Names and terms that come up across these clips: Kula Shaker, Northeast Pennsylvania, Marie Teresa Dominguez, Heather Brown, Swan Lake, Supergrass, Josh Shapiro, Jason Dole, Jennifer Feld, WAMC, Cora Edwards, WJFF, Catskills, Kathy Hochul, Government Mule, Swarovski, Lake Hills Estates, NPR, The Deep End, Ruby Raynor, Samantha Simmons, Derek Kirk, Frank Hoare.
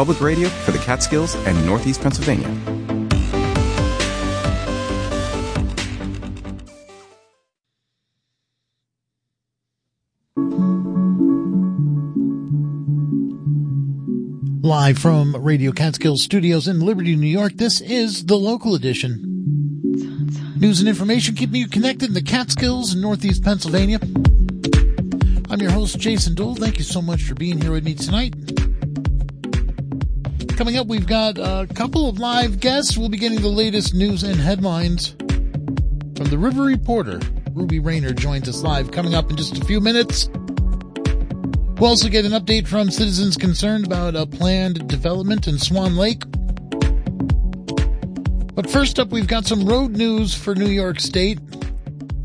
public radio for the Catskills and Northeast Pennsylvania. Live from Radio Catskills Studios in Liberty, New York, this is the Local Edition. News and information keeping you connected in the Catskills and Northeast Pennsylvania. I'm your host, Jason Dole. Thank you so much for being here with me tonight. Coming up, we've got a couple of live guests. We'll be getting the latest news and headlines from the River Reporter. Ruby Raynor joins us live coming up in just a few minutes. We'll also get an update from citizens concerned about a planned development in Swan Lake. But first up, we've got some road news for New York State,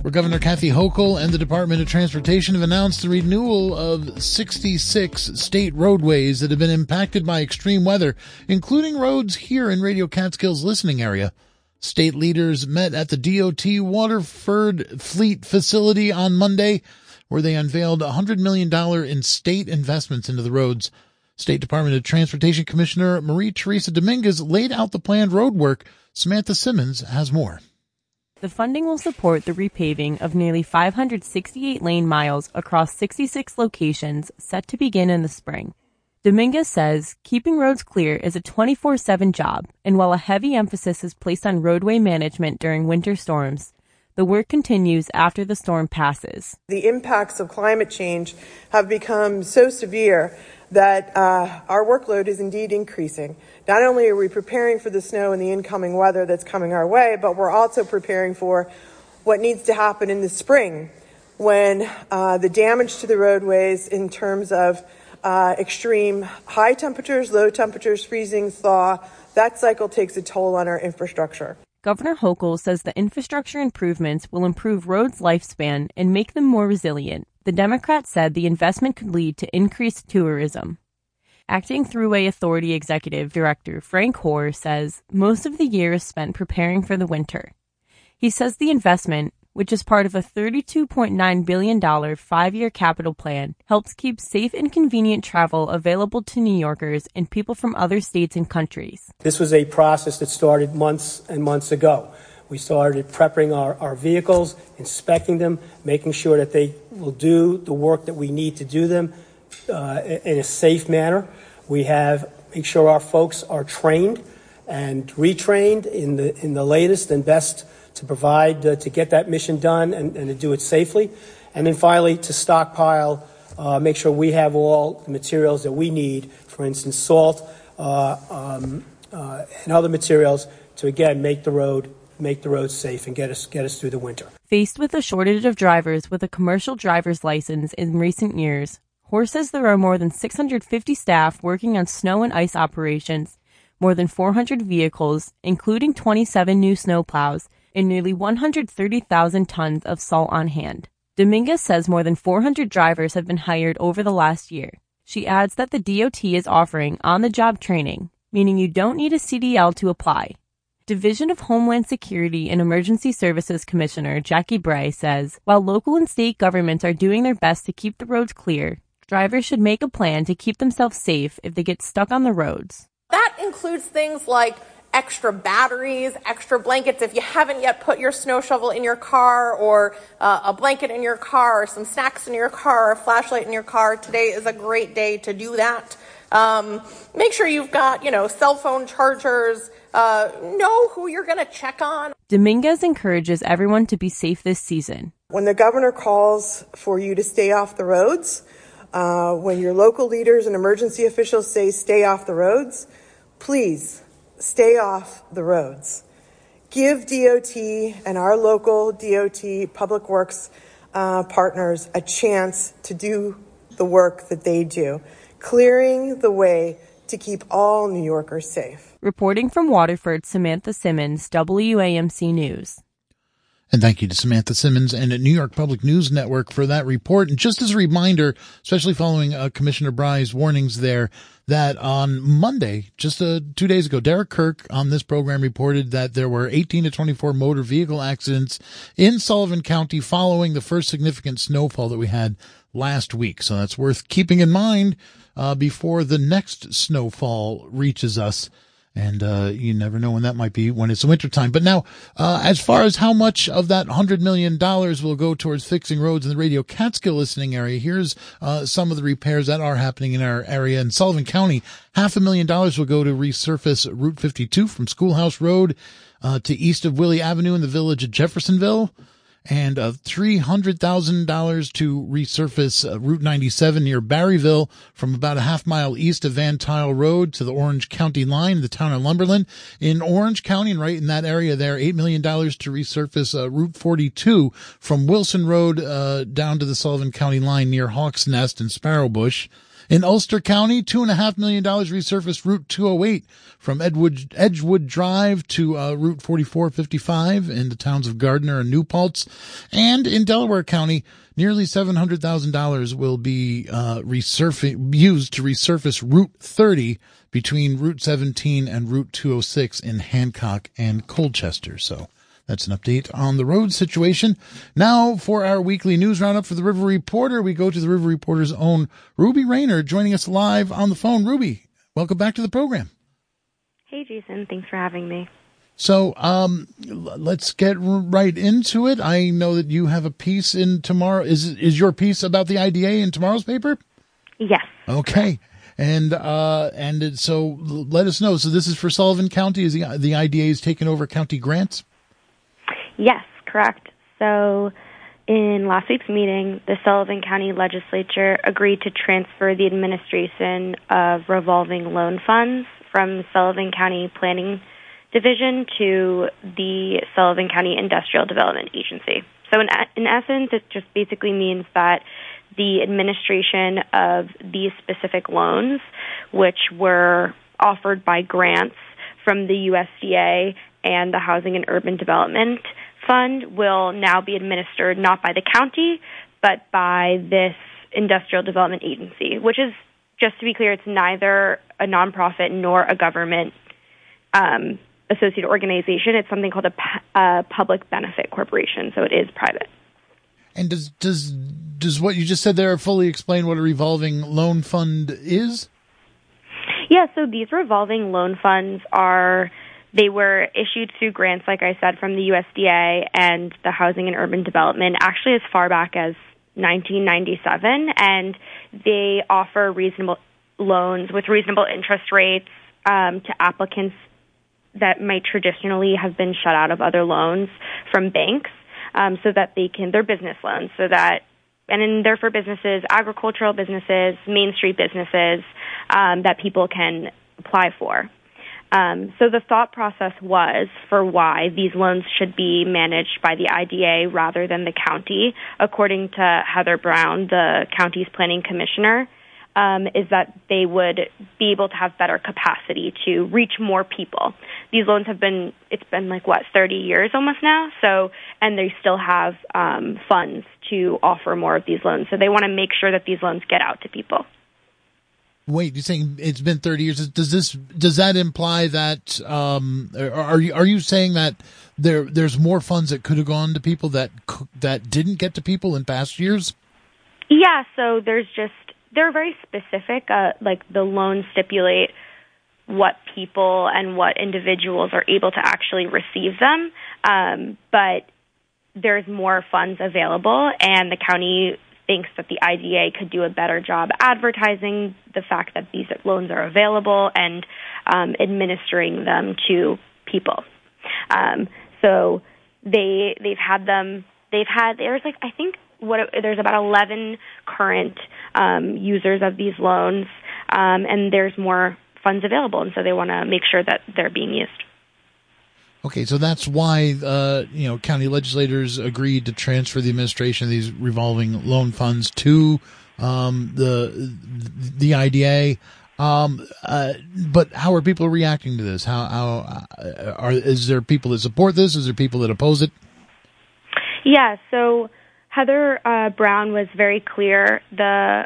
where Governor Kathy Hochul and the Department of Transportation have announced the renewal of 66 state roadways that have been impacted by extreme weather, including roads here in Radio Catskills' listening area. State leaders met at the DOT Waterford Fleet facility on Monday, where they unveiled $100 million in state investments into the roads. State Department of Transportation Commissioner Marie Teresa Dominguez laid out the planned road work. Samantha Simmons has more. The funding will support the repaving of nearly 568 lane miles across 66 locations set to begin in the spring. Dominguez says keeping roads clear is a 24/7 job, and while a heavy emphasis is placed on roadway management during winter storms, the work continues after the storm passes. The impacts of climate change have become so severe that our workload is indeed increasing. Not only are we preparing for the snow and the incoming weather that's coming our way, but we're also preparing for what needs to happen in the spring when the damage to the roadways in terms of extreme high temperatures, low temperatures, freezing, thaw, that cycle takes a toll on our infrastructure. Governor Hochul says the infrastructure improvements will improve roads' lifespan and make them more resilient. The Democrat said the investment could lead to increased tourism. Acting Thruway Authority Executive Director Frank Hoare says most of the year is spent preparing for the winter. He says the investment, which is part of a $32.9 billion five-year capital plan, helps keep safe and convenient travel available to New Yorkers and people from other states and countries. This was a process that started months and months ago. We started prepping our vehicles, inspecting them, making sure that they will do the work that we need to do them in a safe manner. We have make sure our folks are trained and retrained in the latest and best to provide to get that mission done and to do it safely, and then finally to stockpile, make sure we have all the materials that we need. For instance, salt and other materials to again make the road safe and get us through the winter. Faced with a shortage of drivers with a commercial driver's license in recent years, Hoare says there are more than 650 staff working on snow and ice operations, more than 400 vehicles, including 27 new snowplows, and nearly 130,000 tons of salt on hand. Dominguez says more than 400 drivers have been hired over the last year. She adds that the DOT is offering on-the-job training, meaning you don't need a CDL to apply. Division of Homeland Security and Emergency Services Commissioner Jackie Bray says, while local and state governments are doing their best to keep the roads clear, drivers should make a plan to keep themselves safe if they get stuck on the roads. That includes things like extra batteries, extra blankets if you haven't yet put your snow shovel in your car, or a blanket in your car, or some snacks in your car, or a flashlight in your car. Today is a great day to do that. Make sure you've got, cell phone chargers, know who you're going to check on. Dominguez encourages everyone to be safe this season. When the governor calls for you to stay off the roads, when your local leaders and emergency officials say stay off the roads, please stay off the roads. Give DOT and our local DOT public works partners a chance to do the work that they do, clearing the way to keep all New Yorkers safe. Reporting from Waterford, Samantha Simmons, WAMC News. And thank you to Samantha Simmons and at New York Public News Network for that report. And just as a reminder, especially following Commissioner Bry's warnings there, that on Monday, just 2 days ago, Derek Kirk on this program reported that there were 18 to 24 motor vehicle accidents in Sullivan County following the first significant snowfall that we had last week. So that's worth keeping in mind before the next snowfall reaches us. And you never know when that might be, when it's wintertime. But now, as far as how much of that $100 million will go towards fixing roads in the Radio Catskill listening area, here's some of the repairs that are happening in our area. In Sullivan County, $500,000 will go to resurface Route 52 from Schoolhouse Road to east of Willie Avenue in the village of Jeffersonville. And $300,000 to resurface Route 97 near Barryville from about a half mile east of Van Tile Road to the Orange County line, the town of Lumberland. In Orange County, and right in that area there, $8 million to resurface Route 42 from Wilson Road down to the Sullivan County line near Hawk's Nest and Sparrowbush. In Ulster County, $2.5 million resurfaced Route 208 from Edgewood Drive to Route 4455 in the towns of Gardner and New Paltz. And in Delaware County, nearly $700,000 will be used to resurface Route 30 between Route 17 and Route 206 in Hancock and Colchester. So that's an update on the road situation. Now for our weekly news roundup for the River Reporter, we go to the River Reporter's own Ruby Raynor joining us live on the phone. Ruby, welcome back to the program. Hey, Jason. Thanks for having me. So let's get right into it. I know that you have a piece in tomorrow. Is your piece about the IDA in tomorrow's paper? Yes. Okay. And so let us know. So this is for Sullivan County. Is the IDA is taking over county grants? Yes, correct. So in last week's meeting, the Sullivan County Legislature agreed to transfer the administration of revolving loan funds from the Sullivan County Planning Division to the Sullivan County Industrial Development Agency. So in essence, it just basically means that the administration of these specific loans, which were offered by grants from the USDA and the Housing and Urban Development Fund, will now be administered not by the county, but by this industrial development agency, which is, just to be clear, it's neither a nonprofit nor a government associated organization. It's something called a public benefit corporation, so it is private. And does what you just said there fully explain what a revolving loan fund is? Yeah, so these revolving loan funds are... They were issued through grants, like I said, from the USDA and the Housing and Urban Development, actually as far back as 1997, and they offer reasonable loans with reasonable interest rates to applicants that might traditionally have been shut out of other loans from banks, so that they're business loans, and they're for businesses, agricultural businesses, Main Street businesses that people can apply for. So the thought process was for why these loans should be managed by the IDA rather than the county, according to Heather Brown, the county's planning commissioner, is that they would be able to have better capacity to reach more people. These loans it's been 30 years almost now, and they still have funds to offer more of these loans. So they want to make sure that these loans get out to people. Wait, you're saying it's been 30 years? Does that imply that? Are you saying that there's more funds that could have gone to people that didn't get to people in past years? Yeah. So they're very specific. The loans stipulate what people and what individuals are able to actually receive them. But there's more funds available, and the county thinks that the IDA could do a better job advertising the fact that these loans are available and administering them to people. So there's about 11 current users of these loans, and there's more funds available, and so they want to make sure that they're being used. Okay, so that's why county legislators agreed to transfer the administration of these revolving loan funds to the IDA. But how are people reacting to this? Is there people that support this? Is there people that oppose it? Yeah, so Heather Brown was very clear, the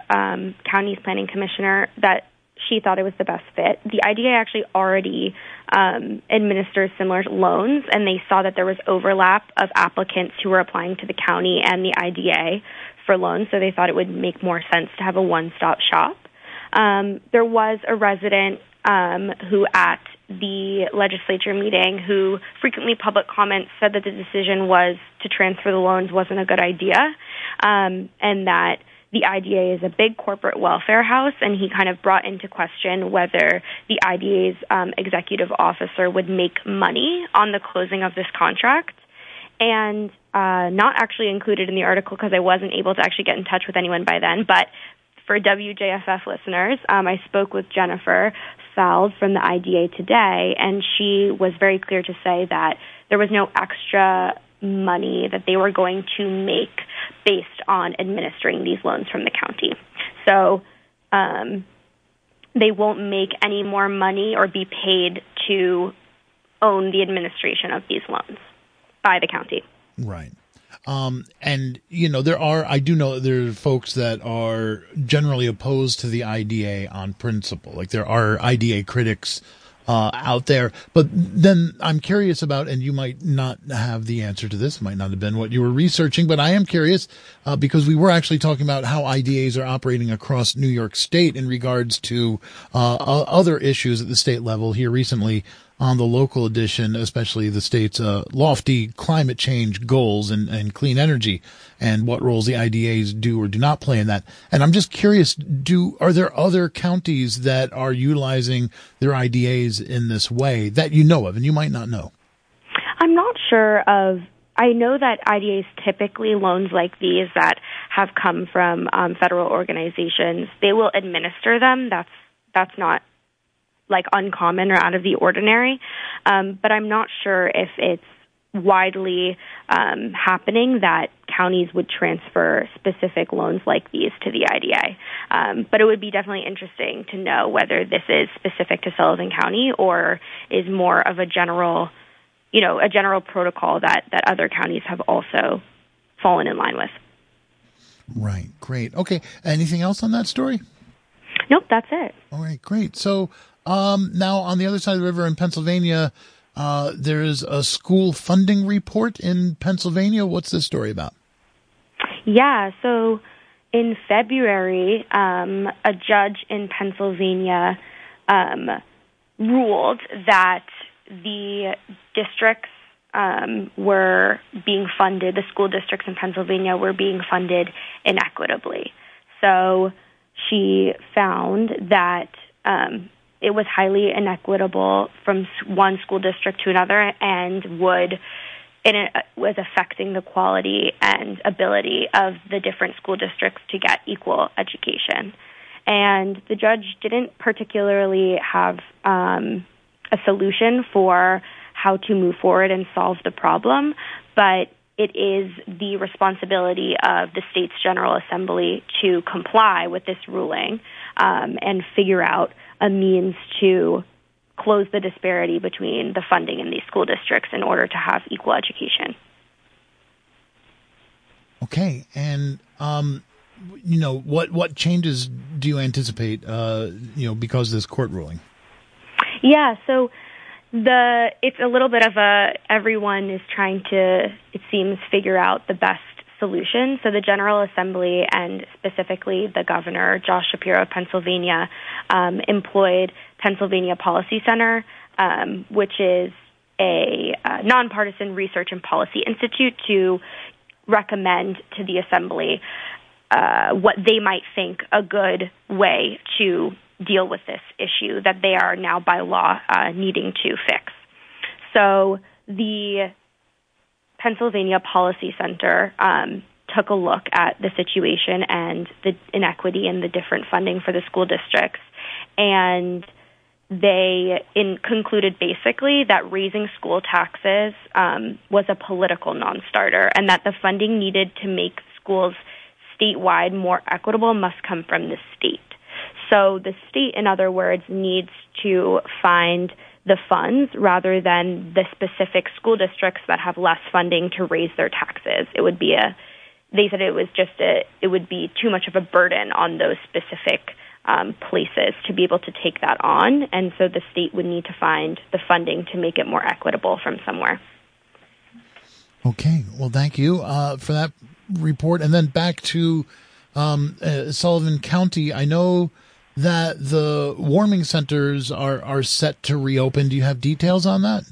county's planning commissioner, that she thought it was the best fit. The IDA actually already administers similar loans, and they saw that there was overlap of applicants who were applying to the county and the IDA for loans, so they thought it would make more sense to have a one-stop shop. There was a resident who at the legislature meeting who frequently public comments said that the decision was to transfer the loans wasn't a good idea, and that the IDA is a big corporate welfare house, and he kind of brought into question whether the IDA's executive officer would make money on the closing of this contract. And not actually included in the article because I wasn't able to actually get in touch with anyone by then, but for WJFF listeners, I spoke with Jennifer Feld from the IDA today, and she was very clear to say that there was no extra money that they were going to make based on administering these loans from the county. So they won't make any more money or be paid to own the administration of these loans by the county. Right. And, you know, I do know there are folks that are generally opposed to the IDA on principle. Like, there are IDA critics out there. But then I'm curious about, and you might not have the answer to this, might not have been what you were researching, but I am curious because we were actually talking about how IDAs are operating across New York State in regards to other issues at the state level here recently. On the local edition, especially the state's lofty climate change goals and clean energy and what roles the IDAs do or do not play in that. And I'm just curious, are there other counties that are utilizing their IDAs in this way that you know of, and you might not know? I'm not sure of. I know that IDAs typically, loans like these that have come from federal organizations, they will administer them. That's not like uncommon or out of the ordinary, but I'm not sure if it's widely happening that counties would transfer specific loans like these to the IDA. But it would be definitely interesting to know whether this is specific to Sullivan County or is more of a general protocol that other counties have also fallen in line with. Right. Great. Okay. Anything else on that story? Nope. That's it. All right. Great. So. Now, on the other side of the river in Pennsylvania, there is a school funding report in Pennsylvania. What's this story about? Yeah, so in February, a judge in Pennsylvania ruled that the districts were being funded, the school districts in Pennsylvania were being funded inequitably. So she found that it was highly inequitable from one school district to another and was affecting the quality and ability of the different school districts to get equal education. And the judge didn't particularly have a solution for how to move forward and solve the problem, but it is the responsibility of the state's General Assembly to comply with this ruling and figure out a means to close the disparity between the funding in these school districts in order to have equal education. Okay. And, you know, what changes do you anticipate, because of this court ruling? Yeah, so it's a little bit of everyone is trying to, it seems, figure out the best solution. So the General Assembly and specifically the governor, Josh Shapiro of Pennsylvania, employed Pennsylvania Policy Center, which is a nonpartisan research and policy institute, to recommend to the Assembly what they might think a good way to deal with this issue that they are now by law needing to fix. So the Pennsylvania Policy Center took a look at the situation and the inequity in the different funding for the school districts, and they concluded basically that raising school taxes was a political non-starter, and that the funding needed to make schools statewide more equitable must come from the state. So the state, in other words, needs to find the funds rather than the specific school districts that have less funding to raise their taxes. It would be it would be too much of a burden on those specific places to be able to take that on, and so the state would need to find the funding to make it more equitable from somewhere. Okay, well, thank you for that report. And then back to Sullivan County. I know that the warming centers are set to reopen. Do you have details on that?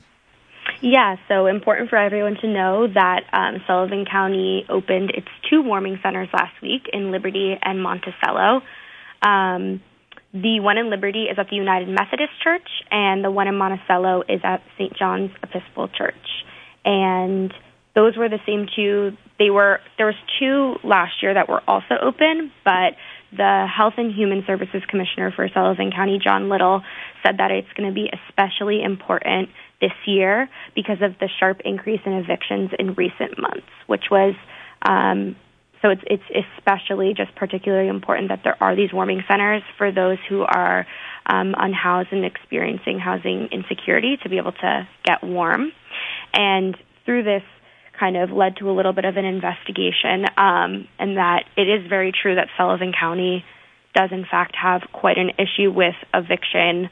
Yeah, so important for everyone to know that Sullivan County opened its 2 warming centers last week in Liberty and Monticello. The one in Liberty is at the United Methodist Church, and the one in Monticello is at St. John's Episcopal Church. And those were the same 2. There was 2 last year that were also open, but the Health and Human Services Commissioner for Sullivan County, John Little, said that it's going to be especially important this year because of the sharp increase in evictions in recent months, which was so it's especially just particularly important that there are these warming centers for those who are unhoused and experiencing housing insecurity to be able to get warm. And through this kind of led to a little bit of an investigation, and that it is very true that Sullivan County does in fact have quite an issue with eviction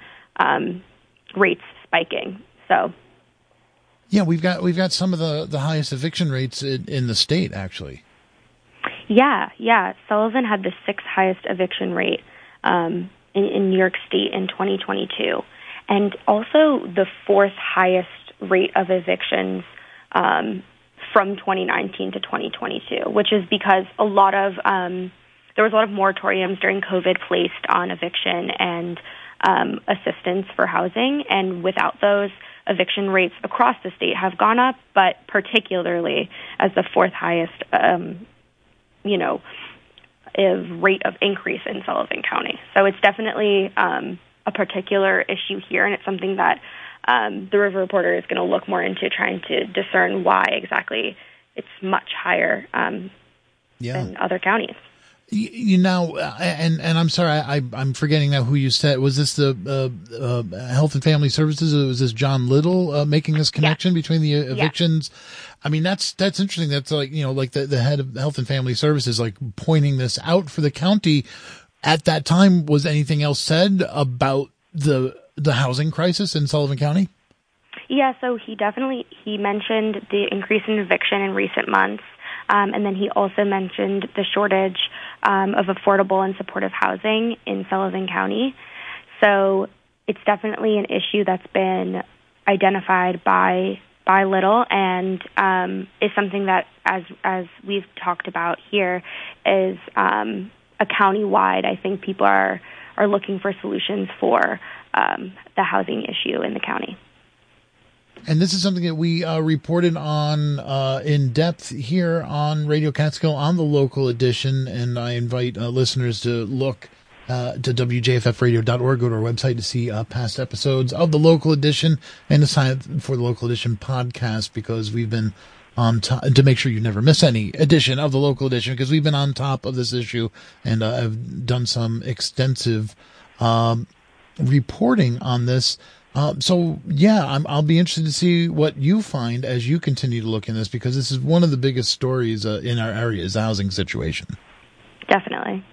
rates spiking. So, yeah, we've got some of the highest eviction rates in the state, actually. Yeah. Sullivan had the 6th highest eviction rate in New York State in 2022, and also the 4th highest rate of evictions from 2019 to 2022, which is because there was a lot of moratoriums during COVID placed on eviction and assistance for housing, and without those, eviction rates across the state have gone up, but particularly as the 4th highest, rate of increase in Sullivan County. So it's definitely a particular issue here, and it's something that the River Reporter is going to look more into, trying to discern why exactly it's much higher than other counties. You know, and I'm sorry, I'm forgetting now who you said. Was this the Health and Family Services? Or was this John Little making this connection between the evictions? Yeah. I mean, that's interesting. That's like the head of Health and Family Services, like pointing this out for the county. At that time, was anything else said about the housing crisis in Sullivan County? Yeah, so he mentioned the increase in eviction in recent months. And then he also mentioned the shortage of affordable and supportive housing in Sullivan County. So it's definitely an issue that's been identified by Little, and is something that, as we've talked about here, is a county-wide. I think people are looking for solutions for the housing issue in the county. And this is something that we reported on in depth here on Radio Catskill on the local edition. And I invite listeners to look to wjffradio.org, go to our website to see past episodes of the local edition and to sign up for the local edition podcast, because we've been on top to make sure you never miss any edition of the local edition, because we've been on top of this issue, and I've done some extensive reporting on this. I'll be interested to see what you find as you continue to look in this, because this is one of the biggest stories in our area, is the housing situation. Definitely.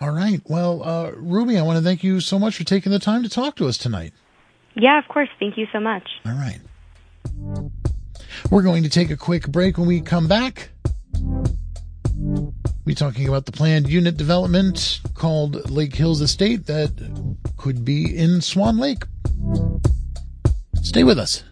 All right. Well, Ruby, I want to thank you so much for taking the time to talk to us tonight. Yeah, of course. Thank you so much. All right. We're going to take a quick break. When we come back, we're talking about the planned unit development called Lake Hills Estate that could be in Swan Lake. Stay with us.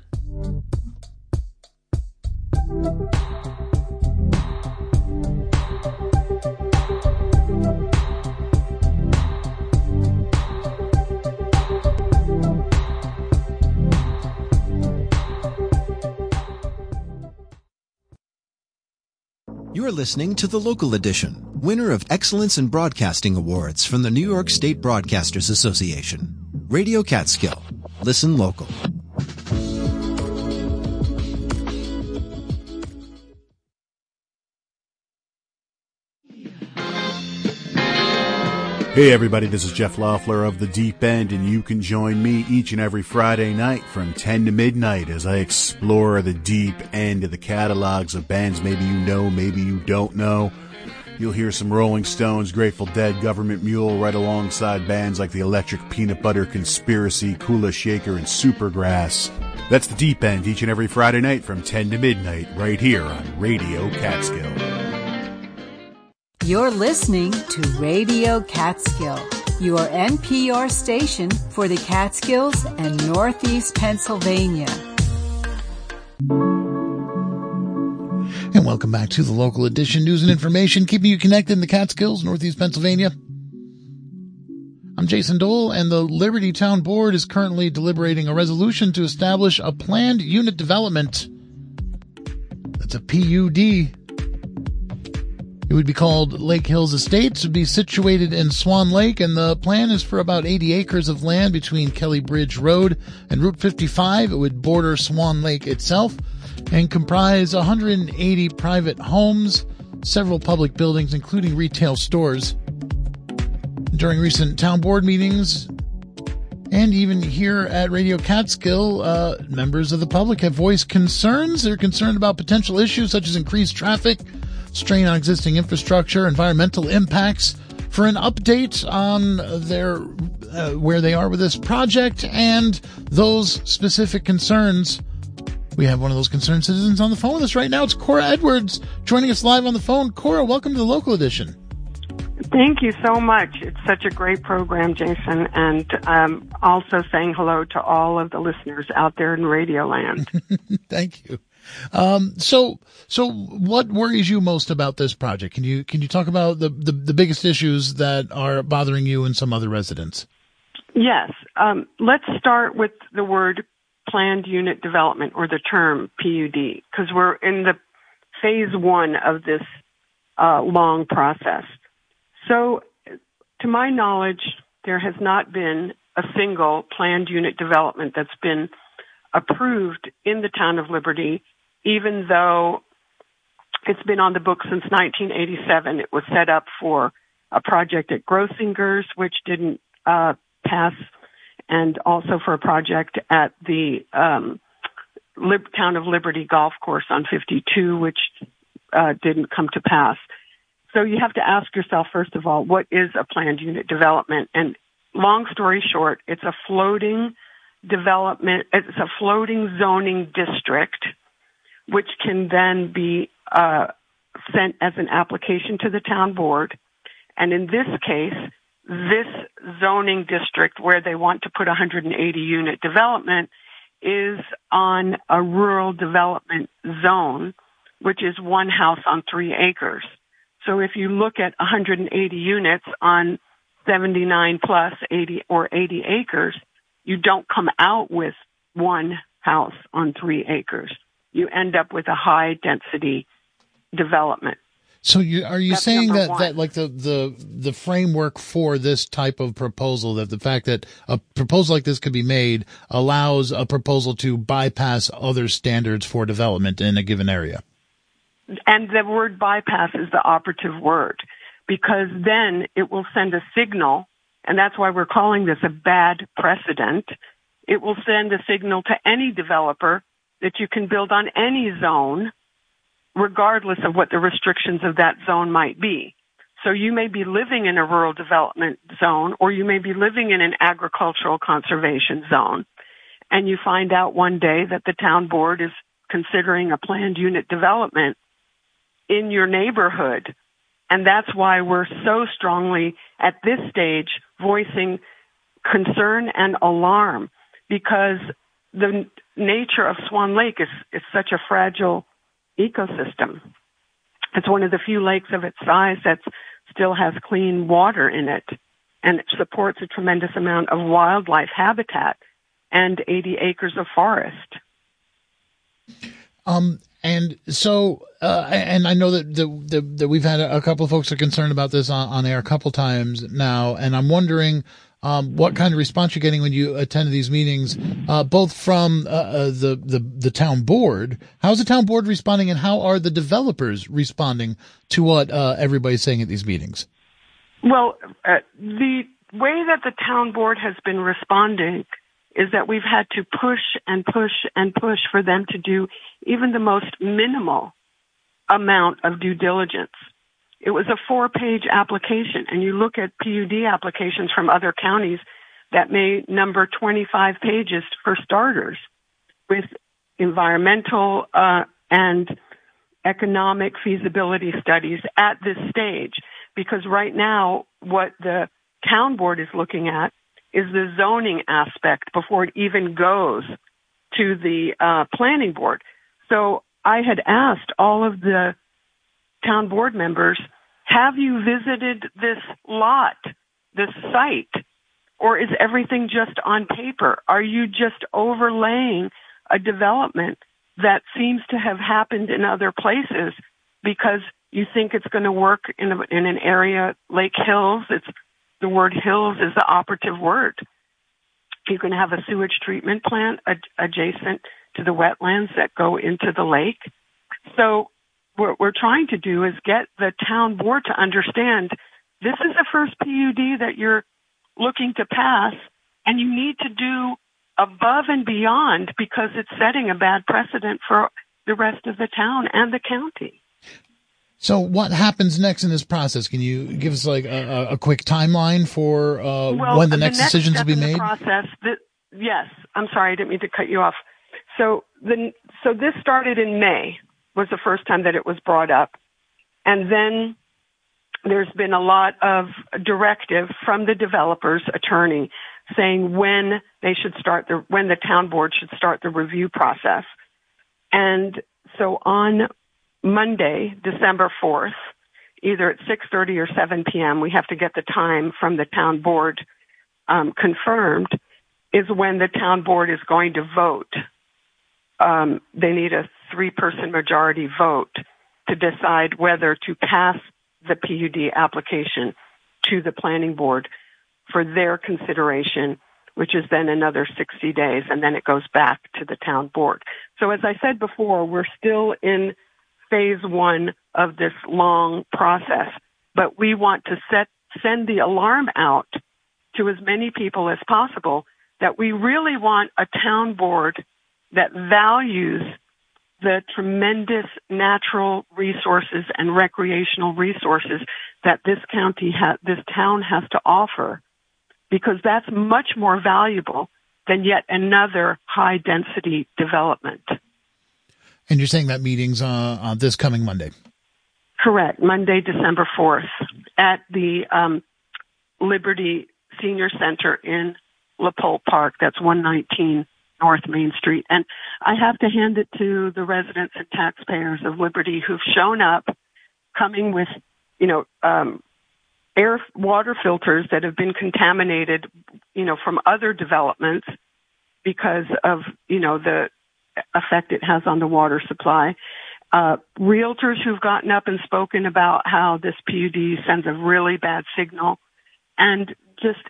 You're listening to The Local Edition, winner of Excellence in Broadcasting Awards from the New York State Broadcasters Association. Radio Catskill. Listen local. Hey everybody, this is Jeff Loeffler of The Deep End, and you can join me each and every Friday night from 10 to midnight as I explore the deep end of the catalogs of bands maybe you know, maybe you don't know. You'll hear some Rolling Stones, Grateful Dead, Government Mule, right alongside bands like The Electric Peanut Butter Conspiracy, Kula Shaker, and Supergrass. That's The Deep End each and every Friday night from 10 to midnight, right here on Radio Catskill. You're listening to Radio Catskill, your NPR station for the Catskills and Northeast Pennsylvania. And welcome back to the local edition, news and information, keeping you connected in the Catskills, Northeast Pennsylvania. I'm Jason Dole, and the Liberty Town Board is currently deliberating a resolution to establish a planned unit development. That's a PUD. It would be called Lake Hills Estates. It would be situated in Swan Lake, and the plan is for about 80 acres of land between Kelly Bridge Road and Route 55. It would border Swan Lake itself and comprise 180 private homes, several public buildings, including retail stores. During recent town board meetings, and even here at Radio Catskill, members of the public have voiced concerns. They're concerned about potential issues such as increased traffic, strain on existing infrastructure, environmental impacts. For an update on their where they are with this project and those specific concerns, we have one of those concerned citizens on the phone with us right now. It's Cora Edwards joining us live on the phone. Cora, welcome to the local edition. Thank you so much. It's such a great program, Jason, and also saying hello to all of the listeners out there in Radio Land. Thank you. So what worries you most about this project? Can you talk about the biggest issues that are bothering you and some other residents? Yes. Let's start with the word planned unit development, or the term PUD, because we're in the phase one of this long process. So, to my knowledge, there has not been a single planned unit development that's been approved in the town of Liberty, even though it's been on the books since 1987. It was set up for a project at Grossinger's, which didn't pass, and also for a project at the town of Liberty golf course on 52, which didn't come to pass. So you have to ask yourself, first of all, what is a planned unit development? And long story short, it's a floating development. It's a floating zoning district, which can then be sent as an application to the town board. And in this case, this zoning district where they want to put 180 unit development is on a rural development zone, which is one house on 3 acres. So if you look at 180 units on 79 plus 80 or 80 acres, you don't come out with one house on 3 acres. You end up with a high-density development. So are you that's saying that like the framework for this type of proposal, that the fact that a proposal like this could be made allows a proposal to bypass other standards for development in a given area? And the word bypass is the operative word, because then it will send a signal, and that's why we're calling this a bad precedent. It will send a signal to any developer that you can build on any zone, regardless of what the restrictions of that zone might be. So you may be living in a rural development zone, or you may be living in an agricultural conservation zone, and you find out one day that the town board is considering a planned unit development in your neighborhood. And that's why we're so strongly at this stage voicing concern and alarm, because the nature of Swan Lake is such a fragile ecosystem. It's one of the few lakes of its size that still has clean water in it, and it supports a tremendous amount of wildlife habitat and 80 acres of forest. And I know that we've had a couple of folks are concerned about this on air a couple times now, and I'm wondering what kind of response you're getting when you attend these meetings, both from the town board. How's the town board responding, and how are the developers responding to what everybody's saying at these meetings? Well, the way that the town board has been responding is that we've had to push and push and push for them to do even the most minimal amount of due diligence. It was a 4-page application, and you look at PUD applications from other counties that may number 25 pages for starters, with environmental and economic feasibility studies at this stage, because right now what the town board is looking at is the zoning aspect before it even goes to the planning board. So I had asked all of the town board members, have you visited this lot, this site, or is everything just on paper? Are you just overlaying a development that seems to have happened in other places because you think it's going to work in an area, Lake Hills? It's the word hills is the operative word. You can have a sewage treatment plant adjacent to the wetlands that go into the lake. So what we're trying to do is get the town board to understand this is the first PUD that you're looking to pass, and you need to do above and beyond because it's setting a bad precedent for the rest of the town and the county. So what happens next in this process? Can you give us like a quick timeline for when the next decisions will be made? Yes. I'm sorry. I didn't mean to cut you off. So this started in May was the first time that it was brought up. And then there's been a lot of directive from the developer's attorney saying when they should start when the town board should start the review process. And so on Monday, December 4th, either at 6:30 or 7 p.m., we have to get the time from the town board confirmed, is when the town board is going to vote. They need a 3-person majority vote to decide whether to pass the PUD application to the planning board for their consideration, which is then another 60 days, and then it goes back to the town board. So as I said before, we're still in phase 1 of this long process, but we want to send the alarm out to as many people as possible that we really want a town board that values the tremendous natural resources and recreational resources that this county, this town has to offer, because that's much more valuable than yet another high-density development. And you're saying that meeting's on this coming Monday? Correct, Monday, December 4th, at the Liberty Senior Center in LaPolt Park. That's 119 North Main Street. And I have to hand it to the residents and taxpayers of Liberty who've shown up, coming with, air water filters that have been contaminated, from other developments because of, the effect it has on the water supply. Realtors who've gotten up and spoken about how this PUD sends a really bad signal, and just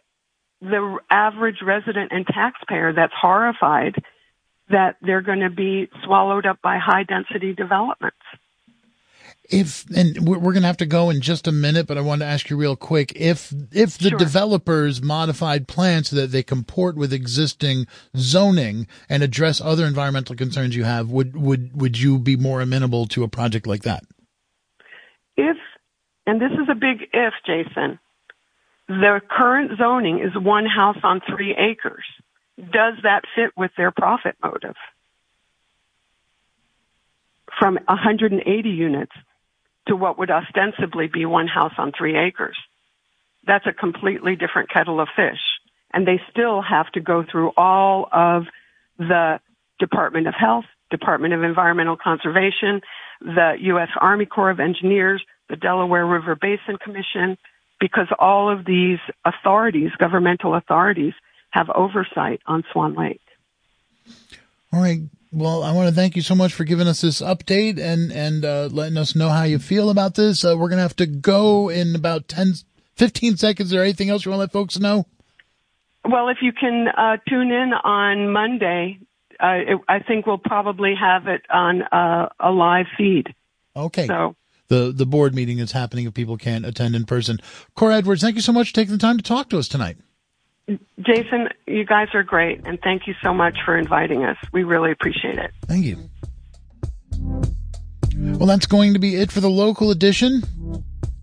the average resident and taxpayer that's horrified that they're going to be swallowed up by high-density developments. And we're going to have to go in just a minute, but I wanted to ask you real quick, if the Sure. developers modified plans so that they comport with existing zoning and address other environmental concerns you have, would you be more amenable to a project like that? If, and this is a big if, Jason, the current zoning is 1 house on 3 acres. Does that fit with their profit motive? From 180 units to what would ostensibly be 1 house on 3 acres. That's a completely different kettle of fish. And they still have to go through all of the Department of Health, Department of Environmental Conservation, the U.S. Army Corps of Engineers, the Delaware River Basin Commission, because all of these authorities, governmental authorities, have oversight on Swan Lake. All right. Well, I want to thank you so much for giving us this update and letting us know how you feel about this. We're going to have to go in about 10, 15 seconds. Is there anything else you want to let folks know? Well, if you can tune in on Monday, I think we'll probably have it on a live feed. Okay. So the board meeting that's happening if people can't attend in person. Cora Edwards, thank you so much for taking the time to talk to us tonight. Jason, you guys are great, and thank you so much for inviting us. We really appreciate it. Thank you. Well, that's going to be it for the local edition.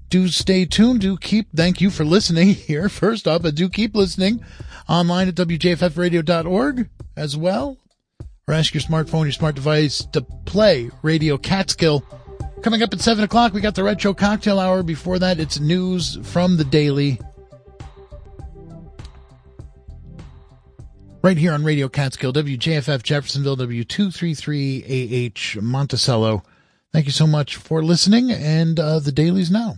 Do stay tuned. Thank you for listening here, first up, but do keep listening online at wjffradio.org as well. Or ask your smartphone, your smart device to play Radio Catskill. Coming up at 7 o'clock, we got the Retro Cocktail Hour. Before that, it's news from the Daily. Right here on Radio Catskill, WJFF Jeffersonville, W233AH Monticello. Thank you so much for listening, and the Daily's now.